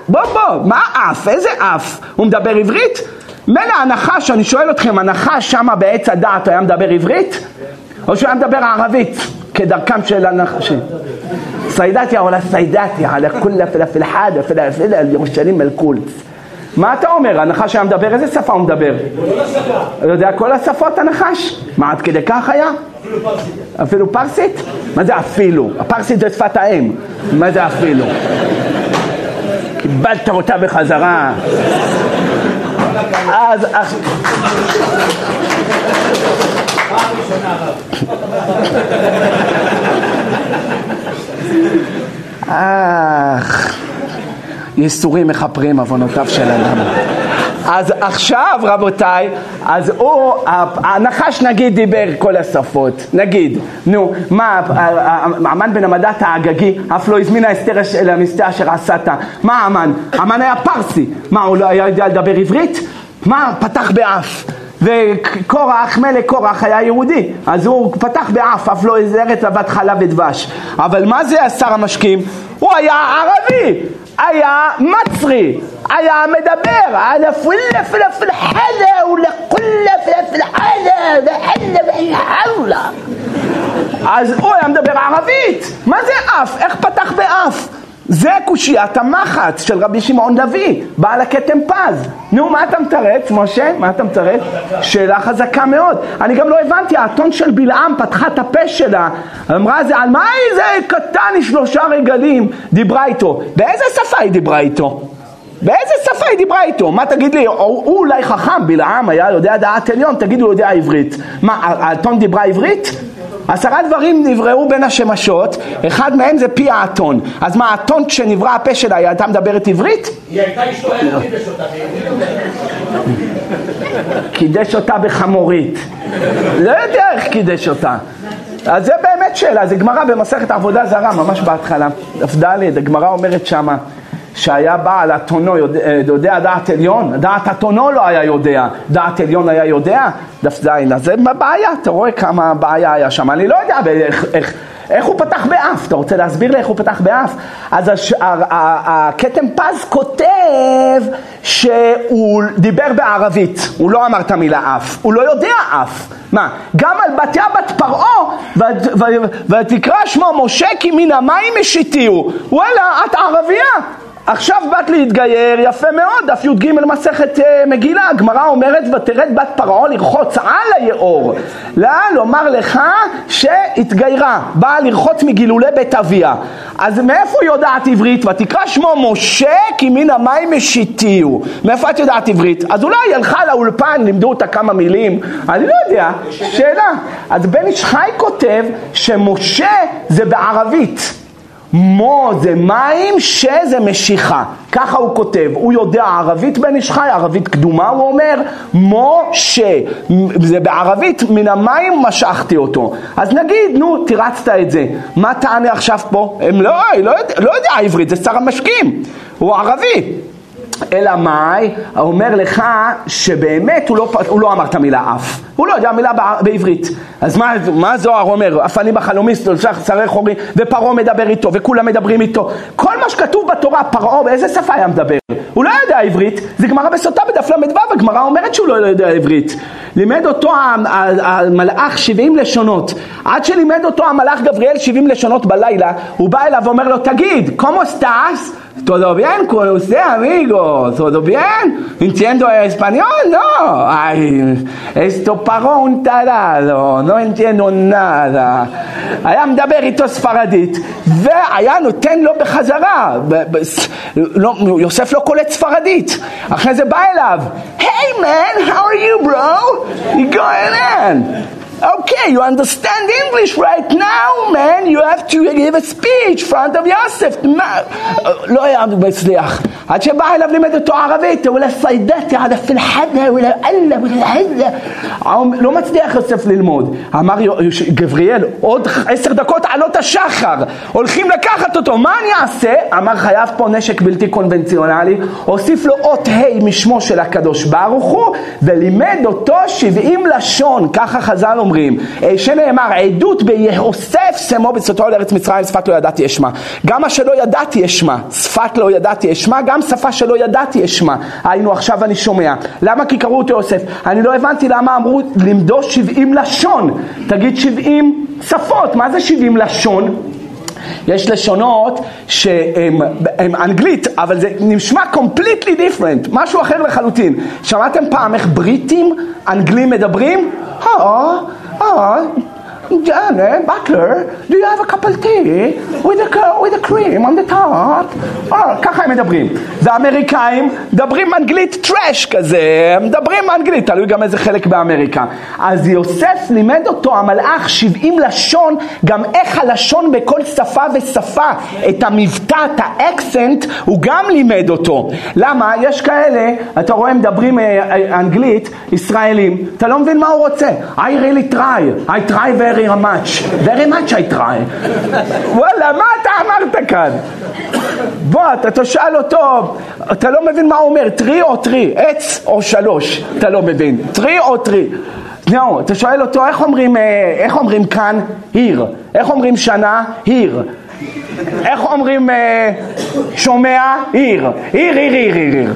בוא, מה אף? איזה אף? הוא מדבר עברית? מלא הנחש, אני שואל אתכם, הנחש שם בעץ הדעת היה מדבר עברית? או שהוא היה מדבר ערבית, כדרכם של הנחשים. סיידתיה, אולה סיידתיה, על הכולה פלפלחדה, פלפלפלדה, על ירושלים מלכולץ. מה אתה אומר? הנחש היה מדבר, איזה שפה הוא מדבר? כל השפה. אני יודע, כל השפות הנחש? מה, עד כדי כך היה? אפילו פרסית. אפילו פרסית? מה זה אפילו? הפרסית זה שפת האם. מה זה אפילו? קיבלת אותה בחזרה. אז... ייסורים מחפרים עוונותיו של אדם. אז עכשיו רבותיי, אז הוא הנחש נגיד דיבר כל השפות, נגיד, נו, מה אמן בן המדת האגגי, אף לא הזמינה אסתר של המסתה אשר עשת. מה אמן היה פרסי, מה הוא לא היה יודע לדבר עברית? מה פתח באף? וקורח, מלך קורח היה יהודי, אז הוא פתח באף, אף לא ארץ זבת חלב ודבש. אבל מה זה שר המשקים? הוא היה ערבי, היה מצרי, היה מדבר על הפלפל פלפל חלה ולכול פלפל חלה וחלה וחלה. אז הוא היה מדבר ערבית. מה זה אף? איך פתח באף? זה קושיית המחץ של רבי שמעון לוי, בעל הכתם פז. נו, מה אתה מתרץ, משה? מה אתה מתרץ? שאלה חזקה מאוד. אני גם לא הבנתי, האתון של בלעם פתחה את הפה שלה, אמרה זה, על מה איזה קטן 3 רגלים דיברה איתו? באיזה שפה היא דיברה איתו? מה תגיד לי? הוא אולי חכם, בלעם היה יודע דעת עליון, תגיד הוא יודע עברית. מה, האתון דיברה עברית? 10 דברים נבראו בין השמשות, אחד מהם זה פי האתון. אז מה, האתון כשנברא הפה שלה, היא הייתה מדברת עברית? היא הייתה אשתו, אלו קידש אותה. קידש אותה בחמורית. לא יודע איך קידש אותה. אז זה באמת שאלה, זה גמרא במסכת עבודה זרה, ממש בהתחלה. ד' הגמרא אומרת שמה, שהיה בעל אתונו יודע דעת עליון, דעת אתונו לא היה יודע, דעת עליון היה יודע, דף זין. אז זה בעיה, אתה רואה כמה בעיה היה שם, אני לא יודע איך הוא פתח באף, אתה רוצה להסביר לי איך הוא פתח באף? אז הכתם פז כותב שהוא דיבר בערבית, הוא לא אמר את המילה אף, הוא לא יודע אף. מה? גם על בתיה בת פרעה, ותקרא שמו משה כי מן המים משיתיהו, וואלה, את ערבייה? עכשיו באת להתגייר, יפה מאוד, דף י' ג' מסכת מגילה, הגמרא אומרת ותרד בת פרעה לרחוץ על היאור, לומר לך שהתגיירה, באה לרחוץ מגילולי בית אביה. אז מאיפה יודעת עברית? ותקרא שמו משה כי מן המים משיתיהו, מאיפה את יודעת עברית? אז אולי הלכה לאולפן, לימדו אותה כמה מילים, אני לא יודע, שאלה. אז בן ישחי כותב שמשה זה בערבית, מו זה מים, שזה משיכה, ככה הוא כותב, הוא יודע ערבית בן ישחי, ערבית קדומה, הוא אומר משה, זה בערבית מן המים משכתי אותו. אז נגיד, נו, תירצת את זה, מה תענה עכשיו פה? הם לא יודע עברית, זה שר המשקים, הוא ערבי. אלא מאי, אומר לך שבאמת הוא לא אמר את המילה אף, הוא לא יודע מילה בעברית. אז מה הזוהר אומר? אף אני בחלומיסט, שרי חורי, ופרעה מדבר איתו, וכולם מדברים איתו. כל מה שכתוב בתורה, פרעה באיזה שפה היה מדבר? הוא לא יודע עברית, זה גמרא בסוטה בדף למדו, הגמרא אומרת שהוא לא יודע עברית. לימד אותו המלאך 70 לשונות, עד שלימד אותו המלאך גבריאל 70 לשונות בלילה, הוא בא אליו ואומר לו, תגיד, כמו סטאס? todo bien con usted amigo, todo bien, entiendo español, no, ay, esto paró un tarado, no entiendo nada, היה מדבר איתו ספרדית, והיה נותן לו בחזרה, יוסף לא קולט ספרדית, אחרי זה בא אליו, hey man, how are you bro, you're going in? Okay, you understand English right now, man. You have to give a speech in front of Yosef. לא יעמדו בהצליח. עד שבא אליו לימד אותו ערבית, ולא סיידתי עד הפלחדה, ולא אללה, ולא לא מצליח יוסף ללמוד. אמר גבריאל, עוד 10 דקות עלות השחר. הולכים לקחת אותו, מה אני אעשה? אמר חייב פה נשק בלתי קונבנציונלי. הוסיף לו אות ה' משמו של הקדוש ברוך הוא, ולימד אותו 70 לשון. ככה חז"ל אומרים. שנאמר עדות ביוסף שמו בצאתו לארץ מצרים שפת לא ידעתי אשמע. גם מה שלא ידעתי אשמע, שפת לא ידעתי אשמע, גם שפה שלא ידעתי אשמע. היינו עכשיו אני שומע. למה? כי קראו אותו יוסף. אני לא הבנתי למה אמרו למדו 70 לשון. תגיד 70 שפות. מה זה 70 לשון? יש לשונות שהם אנגלית, אבל זה נשמע completely different, משהו אחר לחלוטין. שמעתם פעם איך בריטים אנגלים מדברים? Janet Butler, do you have a cup of tea with the cream on the top? ככה הם מדברים. והאמריקאים מדברים אנגלית טרש כזה, מדברים אנגלית, תלוי גם איזה חלק באמריקה. אז יוסף לימד אותו המלאך 70 לשון, גם איך הלשון בכל שפה ושפה, את המבטא, את האקסנט, הוא גם לימד אותו. למה? יש כאלה, אתה רואה, מדברים אנגלית, ישראלים, אתה לא מבין מה הוא רוצה. I really try, I try very very much I try. וואלה, מה אתה אמרת כאן? בוא, אתה תשאל אותו, אתה לא מבין מה הוא אומר, 3 או 3, עץ או 3, אתה לא מבין, 3 או 3. לא, אתה שואל אותו, איך אומרים כאן, היר, איך אומרים שנה, היר, איך אומרים שומע, היר, היר, היר, היר, היר.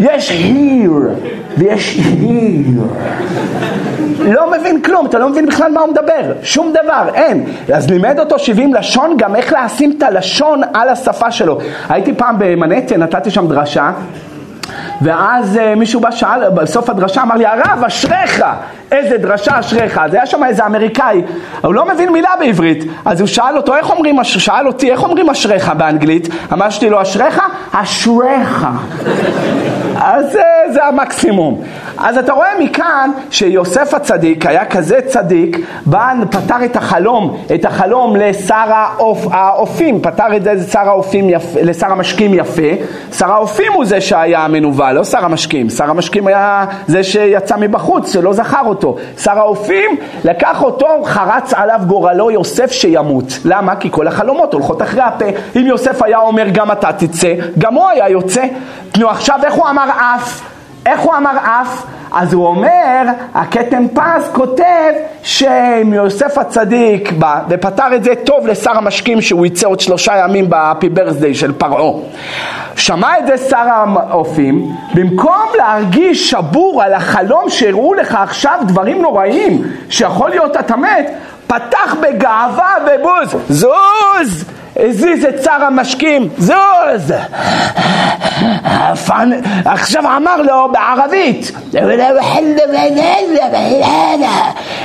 יש היר ויש היר. לא מבין כלום, אתה לא מבין בכלל מה הוא מדבר, שום דבר, אין. אז לימד אותו 70 לשון, גם איך להשים את הלשון על השפה שלו. הייתי פעם במנהטן, נתתי שם דרשה, ואז מישהו בא שאל, בסוף הדרשה אמר לי, הרב, אשריך, איזה דרשה אשריך. אז היה שם איזה אמריקאי, הוא לא מבין מילה בעברית, אז הוא שאל אותו, שאל אותי, איך אומרים אשריך באנגלית? אמרתי לו, אשריך? אשריך. אז זה המקסימום. אז אתה רואה מכאן שיוסף הצדיק היה כזה צדיק, פתר את החלום לשר האופים, פתר את זה לשר המשקים יפה. שר האופים הוא זה שהיה מנובל, לא שר המשקים. שר המשקים היה זה שיצא מבחוץ, שלא זכר אותו. שר האופים לקח אותו, חרץ עליו גורלו יוסף שימות. למה? כי כל החלומות הולכות אחרי הפה. אם יוסף היה אומר גם אתה תצא, גם הוא היה יוצא. תנו עכשיו איך הוא אמר אף? אז הוא אומר, הכתם פז כותב שיוסף הצדיק בא ופתר את זה טוב לשר המשקים שהוא יצא עוד 3 ימים בהפי ברסדיי של פרעה. שמע את זה שר האופים, במקום להרגיש שבור על החלום שהראו לך עכשיו דברים נוראים שיכול להיות אתה מת, פתח בגאווה ובוז, זוז! הזיז את שר המשקים, זוז! עכשיו אמר לו בערבית,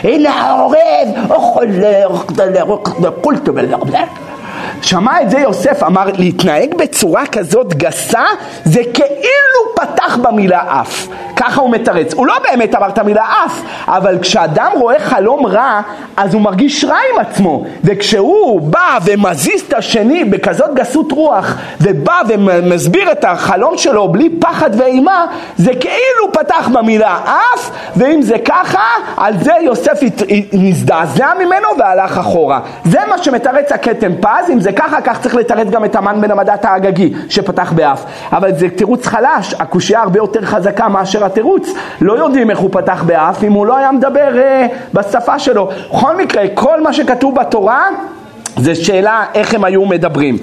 הנה העורב, שמע את זה יוסף, אמר להתנהג בצורה כזאת גסה זה כאילו פתח במילה אף. ככה הוא מתרץ, הוא לא באמת אמר את המילה אף, אבל כשאדם רואה חלום רע אז הוא מרגיש רע עם עצמו, וכשהוא בא ומזיז את השני בכזאת גסות רוח ובא ומסביר את החלום שלו בלי פחד ואימה, זה כאילו פתח במילה אף. ואם זה ככה, על זה יוסף נזדעזע ממנו והלך אחורה. זה מה שמתרץ הכתם פז, אם זה וככה כך צריך לתרץ גם את המן בן המדעת האגגי שפתח באף. אבל זה תירוץ חלש, הקושייה הרבה יותר חזקה מאשר התירוץ. לא יודעים איך הוא פתח באף אם הוא לא היה מדבר בשפה שלו. בכל מקרה, כל מה שכתוב בתורה זה שאלה איך הם היו מדברים.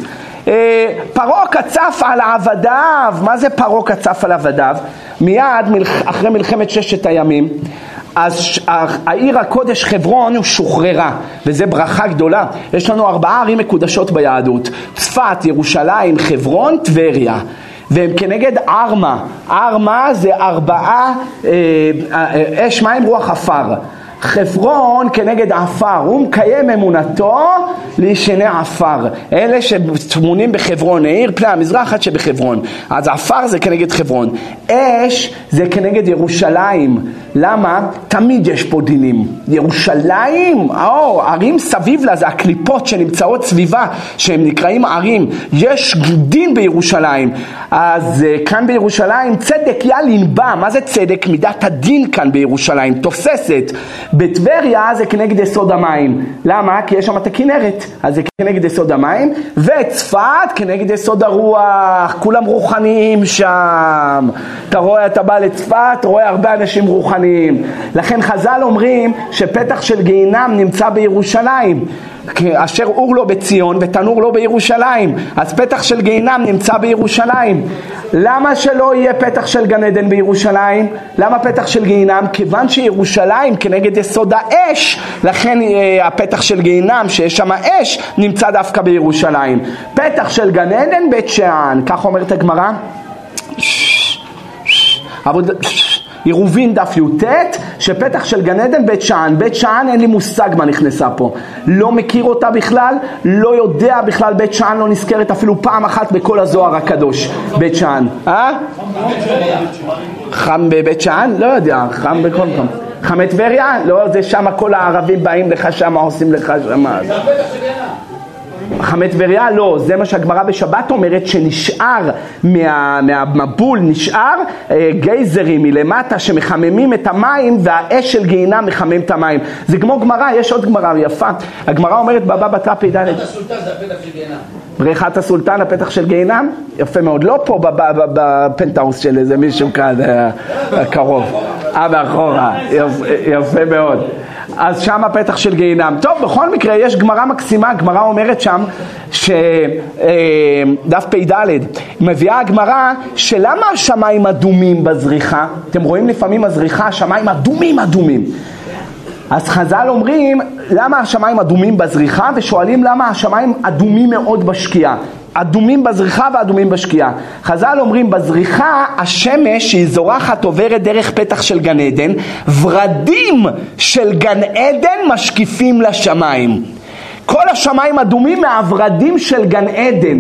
פרעה קצף על עבדיו. מה זה פרעה קצף על עבדיו? מיד אחרי מלחמת ששת הימים אז העיר הקודש חברון שוחררה, וזה ברכה גדולה. יש לנו 4 ערים מקודשות ביהדות, צפת, ירושלים, חברון, טבריה, והם כנגד ארמה. ארמה זה 4 אש, מים, רוח, עפר. חברון כנגד עפר, הוא מקיים אמונתו לישני עפר. אלה שתמונים בחברון, העיר פני המזרח עד שבחברון. אז עפר זה כנגד חברון. אש זה כנגד ירושלים. למה? תמיד יש פה דינים. ירושלים, ערים סביב לה, זה הקליפות שנמצאות סביבה, שהם נקראים ערים. יש דין בירושלים. אז כאן בירושלים, צדק יל ינבא. מה זה צדק? מידת הדין כאן בירושלים, תופסת. בטבריה זה כנגד יסוד המים. למה? כי יש שם את הכנרת, אז זה כנגד יסוד המים. וצפת כנגד יסוד הרוח, כולם רוחניים שם. אתה רואה, אתה בא לצפת, רואה הרבה אנשים רוחניים. לכן חז"ל אומרים שפתח של גיהנם נמצא בירושלים, אשר אור לא בציון ותנור לא בירושלים. אז פתח של גיהנם נמצא בירושלים. למה שלא יהיה פתח של גן עדן בירושלים? למה פתח של גיהנם? כיוון שירושלים כנגד יסוד האש, לכן הפתח של גיהנם שיש שם האש נמצא דווקא בירושלים. פתח של גן עדן בית שאן, כך אומרת הגמרא, עירובין דף יוטט, שפתח של גן עדן בית שאן. בית שאן אין לי מושג מה נכנסה פה, לא מכיר אותה בכלל, לא יודע בכלל. בית שאן לא נזכרת אפילו פעם אחת בכל הזוהר הקדוש. בית שאן, חם בבית שאן? לא יודע, חם בכל מקום. חמת וריה? לא, זה שם כל הערבים באים לך שם, עושים לך שם. חמת וריה? לא, זה מה שהגמרא בשבת אומרת, שנשאר מהמבול, נשאר גייזרים מלמטה שמחממים את המים, והאש של גיהנה מחמם את המים. זה כמו גמרא, יש עוד גמרא יפה. הגמרא אומרת בבא בתרא פ"ד, בריכת הסולטן, הפתח של גיהנם. יפה מאוד, לא פה בפנטהאוס של איזה מישהו כאן קרוב, אחורה, יפה מאוד. אז שם הפתח של גיהנם. טוב, בכל מקרה יש גמרא מקסימה. גמרא אומרת שם דף פ"ד, מביאה הגמרא שלמה השמיים אדומים בזריחה. אתם רואים לפעמים הזריחה השמיים אדומים אדומים. אז חז"ל אומרים למה השמיים אדומים בזריחה, ושואלים למה השמיים אדומים מאוד בשקיעה. אדומים בזריחה ואדומים בשקיעה. חז"ל אומרים בזריחה השמש שהיא זורחת עוברת דרך פתח של גן עדן, ורדים של גן עדן משקיפים לשמיים. כל השמיים אדומים מהוורדים של גן עדן.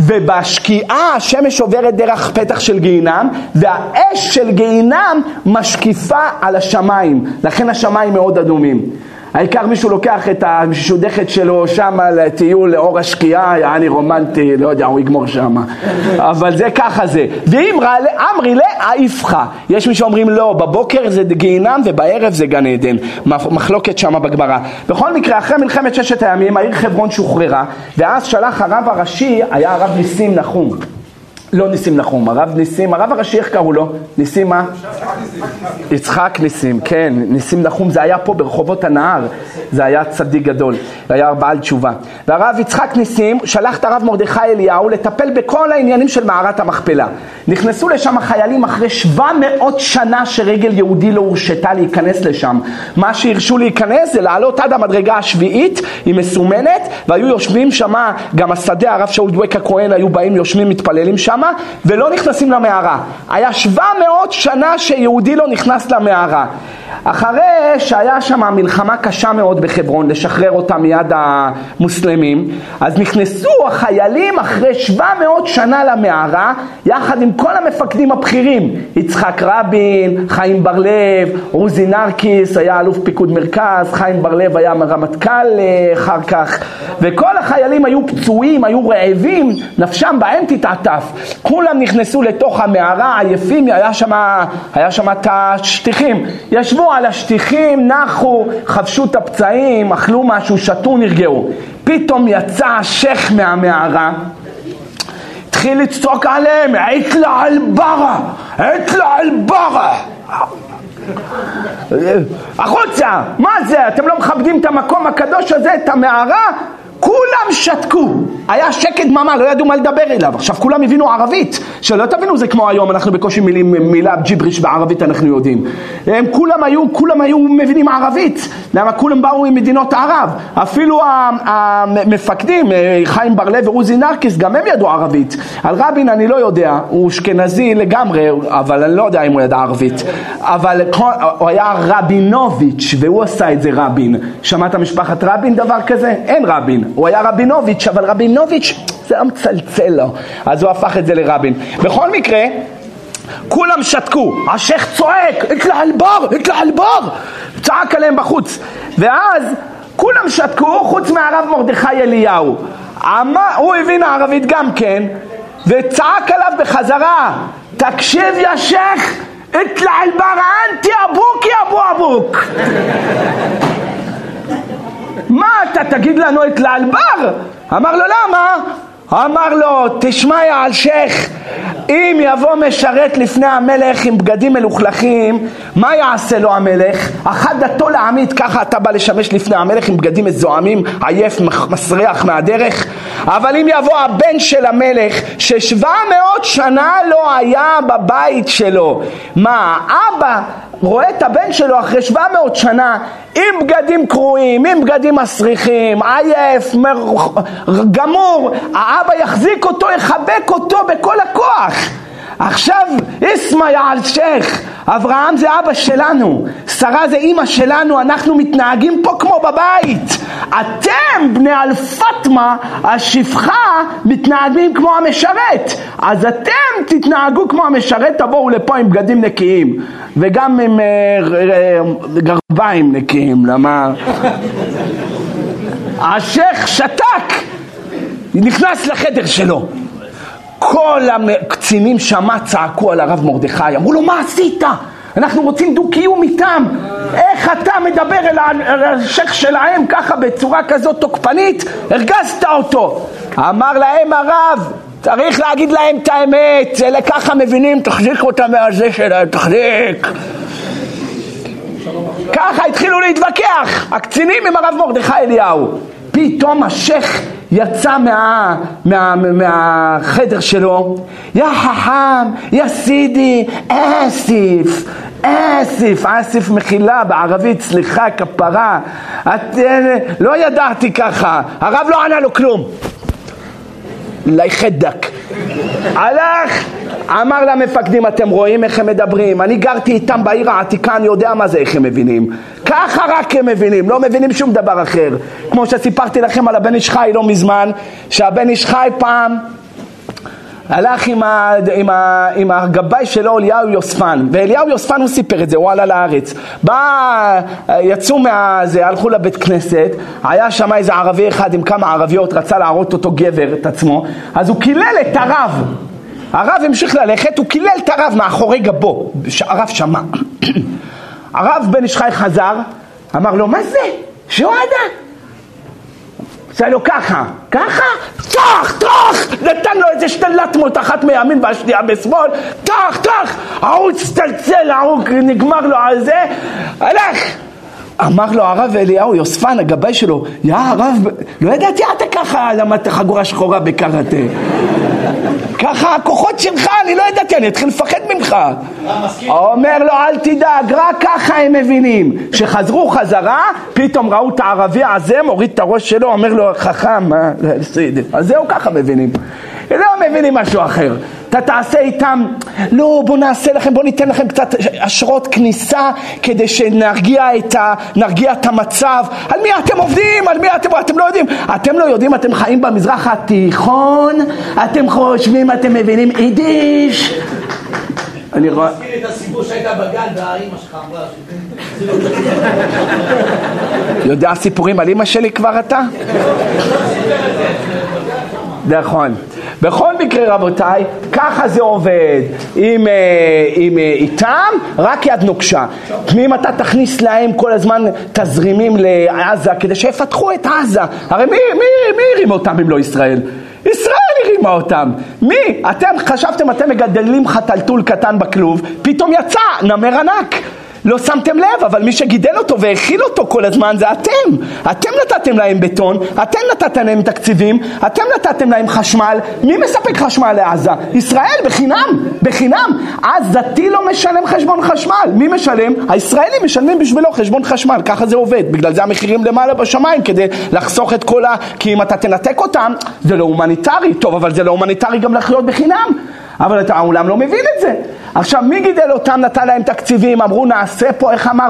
ובשקיעה השמש עוברת דרך פתח של גיהנם, והאש של גיהנם משקיפה על השמיים, לכן השמיים מאוד אדומים. העיקר מישהו לוקח את השודכת שלו שם לטיול לאור השקיעה, יעני רומנטי, לא יודע, הוא יגמור שם. אבל זה ככה זה. ואם אמרי לאיפכה, יש מי שאומרים לא, בבוקר זה גיהנם ובערב זה גן עדן. מחלוקת שמה בגמרא. בכל מקרה, אחרי מלחמת ששת הימים, העיר חברון שוחררה, ואז שלח הרב הראשי, היה הרב ניסים נחום. לא ניסים נחום, הרב ניסים, הרב הראשי איך קראו לו? ניסים מה? יצחק ניסים, כן, ניסים נחום זה היה פה ברחובות הנהר, זה היה צדיק גדול, היה בעל תשובה. והרב יצחק ניסים שלח את הרב מרדכי אליהו לטפל בכל העניינים של מערת המכפלה. נכנסו לשם החיילים אחרי 700 שנה שרגל יהודי לא הורשתה להיכנס לשם. מה שהרשו להיכנס זה לעלות עד המדרגה השביעית, היא מסומנת, והיו יושבים שם, גם השדה, הרב שאול דווק הכהן היו באים, יושבים, מתפללים שם, ולא נכנסים למערה. היה 700 שנה שיהודי לא נכנס למערה. אחרי שהיה שם מלחמה קשה מאוד בחברון לשחרר אותה מיד המוסלמים, אז נכנסו החיילים אחרי 700 שנה למערה יחד עם כל המפקדים הבכירים, יצחק רבין, חיים ברלב, אוזי נרקיס היה אלוף פיקוד מרכז, חיים ברלב היה רמטכ"ל אחר כך, וכל החיילים היו פצועים, היו רעבים, נפשם בהם תתעטף. כולם נכנסו לתוך המערה, עייפים, היה שם את השטיחים. ישבו על השטיחים, נחו, חבשו את הפצעים, אכלו משהו, שתו, נרגעו. פתאום יצא השייך מהמערה, התחיל לצעוק עליהם, "עטלה על ברה, עטלה על ברה." החוצה, מה זה? אתם לא מכבדים את המקום הקדוש הזה, את המערה? כולם שתקו, היה שקט ממש, לא ידעו מה לדבר אליו. עכשיו כולם הבינו ערבית, שלא תבינו זה כמו היום, אנחנו בקושי מילה ג'יבריש בערבית אנחנו יודעים. הם כולם היו מבינים ערבית, למה כולם באו עם מדינות ערב. אפילו המפקדים, חיים ברלב ואוזי נרקיס, גם הם ידעו ערבית. על רבין אני לא יודע, הוא אשכנזי לגמרי, אבל אני לא יודע אם הוא ידע ערבית. אבל הוא היה רבינוביץ' והוא עשה את זה רבין. שמעת משפחת רבין דבר כזה? אין רבין. הוא היה רבינוביץ', אבל רבינוביץ' זה המצלצל לו, אז הוא הפך את זה לרבין. בכל מקרה, כולם שתקו, השייך צועק, אתלה על בר, צעק עליהם בחוץ, ואז כולם שתקו, חוץ מהרב מרדכי אליהו, הוא הבין הערבית גם כן, וצעק עליו בחזרה, תקשיב יא שייך, אתלה על בר, אנטי אבוק יא אבו אבוק. מה אתה תגיד לנו את לאלבר? אמר לו למה? אמר לו תשמע יא על שייך, אם יבוא משרת לפני המלך עם בגדים מלוכלכים, מה יעשה לו המלך? אחד דתו לעמית, ככה אתה בא לשמש לפני המלך עם בגדים מזוהמים, עייף, מסריח מהדרך? אבל אם יבוא הבן של המלך ש700 שנה לא היה בבית שלו, מה, אבא רואה את הבן שלו אחרי 700 שנה עם בגדים קרועים, עם בגדים מסריחים, עייף, גמור, האבא יחזיק אותו, יחבק אותו בכל הכוח. עכשיו ישמע יא על שייך, אברהם זה אבא שלנו, שרה זה אמא שלנו, אנחנו מתנהגים פה כמו בבית. אתם בני אל פטמה השפחה מתנהגים כמו המשרת, אז אתם תתנהגו כמו המשרת, תבואו לפה עם בגדים נקיים וגם עם גרביים נקיים. למה? השייך שתק, נכנס לחדר שלו, כל הקצינים שמה צעקו על הרב מרדכי, אמרו לו מה עשית? אנחנו רוצים דו-קיום איתם, איך אתה מדבר אל השייך שלהם ככה בצורה כזאת תוקפנית? הרגזת אותו. אמר להם הרב, צריך להגיד להם את האמת, אלה ככה מבינים, תחזיק אותם מהזה שלהם, תחזיק. ככה התחילו להתווכח הקצינים עם הרב מרדכי אליהו. פתאום השייך יצא מהחדר שלו, יא חכם, יא סידי, אסיף, אסיף, אסיף מחילה בערבית, סליחה, כפרה, לא ידעתי ככה. הרב לא ענה לו כלום, לי חדק. הלך, אמר למפקדים, אתם רואים איך הם מדברים, אני גרתי איתם בעיר העתיקה, אני יודע מה זה, איך הם מבינים, ככה רק הם מבינים, לא מבינים שום דבר אחר. כמו שסיפרתי לכם על הבן ישחי לא מזמן, שהבן ישחי פעם הלך עם הגבאי שלו אליהו יוספן, ואליהו יוספן הוא סיפר את זה, הוא עלה לארץ, יצאו מהזה, הלכו לבית כנסת, היה שם איזה ערבי אחד עם כמה ערביות, רצה להראות אותו גבר, את עצמו, אז הוא קילל את הרב, הרב המשיך ללכת, הוא קילל את הרב מאחורי גבו, הרב שמע. הרב בן ישחי חזר, אמר לו מה זה? שועדה? עשה לו ככה, ככה, תח, תח, נתן לו איזה שתלטמות, אחת מימין והשנייה בשמאל, תח, תח, ההוא צטלצל, ההוא נגמר לו על זה, הלך. אמר לו הרב אליהו יוספן, הגבאי שלו, יא הרב, לא ידעתי, אתה ככה למדת חגורה שחורה בקראטה. ככה הכוחות שלך, אני לא ידעתי, אני אתחיל לפחד ממך. אומר לו, אל תדאג, רק ככה הם מבינים. שחזרו חזרה, פתאום ראו את הערבי הזה, מוריד את הראש שלו, אומר לו, חכם, אז זהו, ככה מבינים. לא מבינים משהו אחר. אתה תעשה איתם, לא, בוא נעשה לכם, בוא ניתן לכם קצת אשרות כניסה, כדי שנרגיע את המצב. על מי אתם עובדים? על מי אתם לא יודעים? אתם לא יודעים, אתם חיים במזרח התיכון, אתם חושבים, אתם מבינים יידיש. אני רואה... אני מזכיר את הסיפור שהיית בגן, והאימא שלך אמרה... יודע סיפורים על אימא שלי כבר אתה? נכון. בכל מקרה רבותיי, ככה זה עובד עם איתם, רק יד נוקשה. אם אתה תכניס להם כל הזמן תזרימים לעזה כדי שיפתחו את עזה, הרי מי ירים אותם אם לא ישראל? ישראל הרימה אותם. מי? אתם חשבתם אתם מגדלים חתלתול קטן בכלוב, פתאום יצא נמר ענק. לא שמתם לב, אבל מי שגידל אותו והכיל אותו כל הזמן זה אתם. אתם נתתם להם בטון, אתם נתתם להם תקציבים, אתם נתתם להם חשמל. מי מספק חשמל לעזה? ישראל, בחינם, בחינם. עזתי לא משלם חשבון חשמל. מי משלם? הישראלים משלמים בשבילו חשבון חשמל. ככה זה עובד. בגלל זה המחירים למעלה בשמיים, כדי לחסוך את כל כי אם אתה תנתק אותם, זה לא הומניטרי. טוב, אבל זה לא הומניטרי גם לחיות בחינם. אבל אתה העולם לא מבין את זה. עכשיו, מי גידל אותם? נתן להם תקציבים, אמרו נעשה פה, איך אמר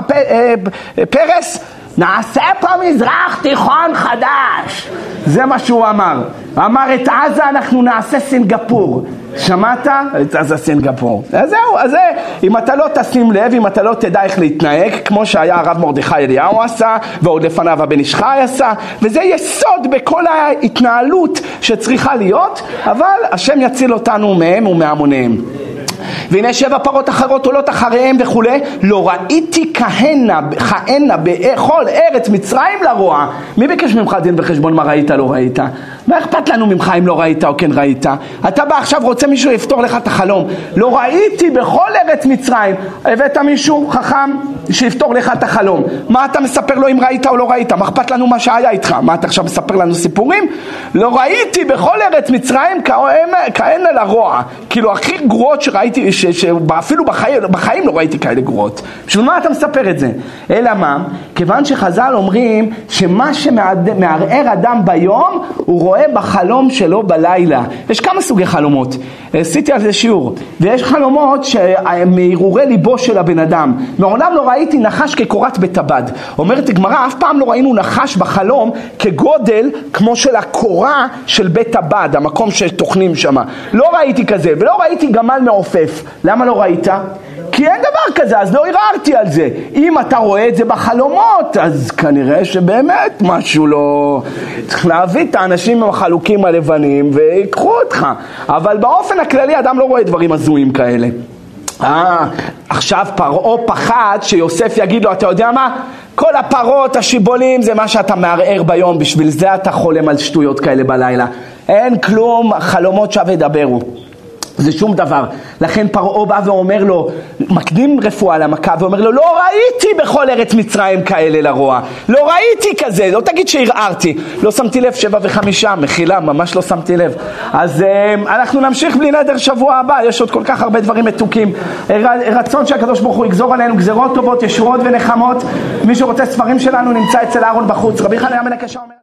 פרס? נעשה פה מזרח תיכון חדש. זה מה שהוא אמר. אמר את עזה אנחנו נעשה סינגפור. שמעת? את עזה סינגפור. אז זהו, אז זה, אם אתה לא תשים לב, אם אתה לא תדע איך להתנהג, כמו שהיה הרב מרדכי אליהו עשה, ועוד לפניו הבן ישחי עשה, וזה יסוד בכל ההתנהלות שצריכה להיות, אבל השם יציל אותנו מהם ומהמוניהם. והנה 7 פרות אחרות עולות אחריהם וכו'. לא ראיתי כהנה בכל ארץ מצרים לרוע. מי ביקש ממך דין וחשבון מה ראית לא ראית? מה אכפת לנו ממך אם לא ראית או כן ראית? אתה בא עכשיו רוצה מישהו לפתור לך את החלום. לא ראיתי בכל ארץ מצרים. הבאת מישהו חכם שיפתור לך את החלום. מה אתה מספר לו אם ראית או לא ראית? מה אכפת לנו מה שהיה איתך? מה אתה עכשיו מספר לנו סיפורים? לא ראיתי בכל ארץ מצרים כהנה לרוע. כאילו הכי גרועות שראיתי, אפילו בחיים לא ראיתי כאלה גרועות. בשביל מה אתה מספר את זה? אלא מה? כיוון שחז"ל אומרים שמה שמערער אדם ביום הוא רואה בחלום שלו בלילה. יש כמה סוגי חלומות. עשיתי על זה שיעור. ויש חלומות שמערעורי ליבו של הבן אדם. מעולם לא ראיתי נחש כקורת בטבד. אומרת הגמרא, אף פעם לא ראינו נחש בחלום כגודל כמו של הקורה של בטבד, המקום שתוכנים שם. לא ראיתי כזה, ולא ראיתי גמל מעופף. למה לא ראית? כי אין דבר כזה, אז לא הרערתי על זה. אם אתה רואה את זה בחלומות, אז כנראה שבאמת משהו לא... צריך להביא את האנשים עם החלוקים הלבנים ויקחו אותך. אבל באופן הכללי אדם לא רואה דברים הזויים כאלה. עכשיו פרעה פחד שיוסף יגיד לו, אתה יודע מה? כל הפרות, השיבולים, זה מה שאתה מערער ביום. בשביל זה אתה חולם על שטויות כאלה בלילה. אין כלום, חלומות שווה ידברו. זה שום דבר. לכן פרעה בא ואומר לו, מקדים רפואה למכה, ואומר לו, לא ראיתי בכל ארץ מצרים כאלה לרוע. לא ראיתי כזה, לא תגיד שהרערתי. לא שמתי לב, 7:05, מחילה, ממש לא שמתי לב. אז אנחנו נמשיך בלי נדר שבוע הבא, יש עוד כל כך הרבה דברים מתוקים. רצון שהקדוש ברוך הוא יגזור עלינו גזרות טובות, ישועות ונחמות. מי שרוצה ספרים שלנו נמצא אצל אהרון בחוץ. רבי חיים פלאצי אומר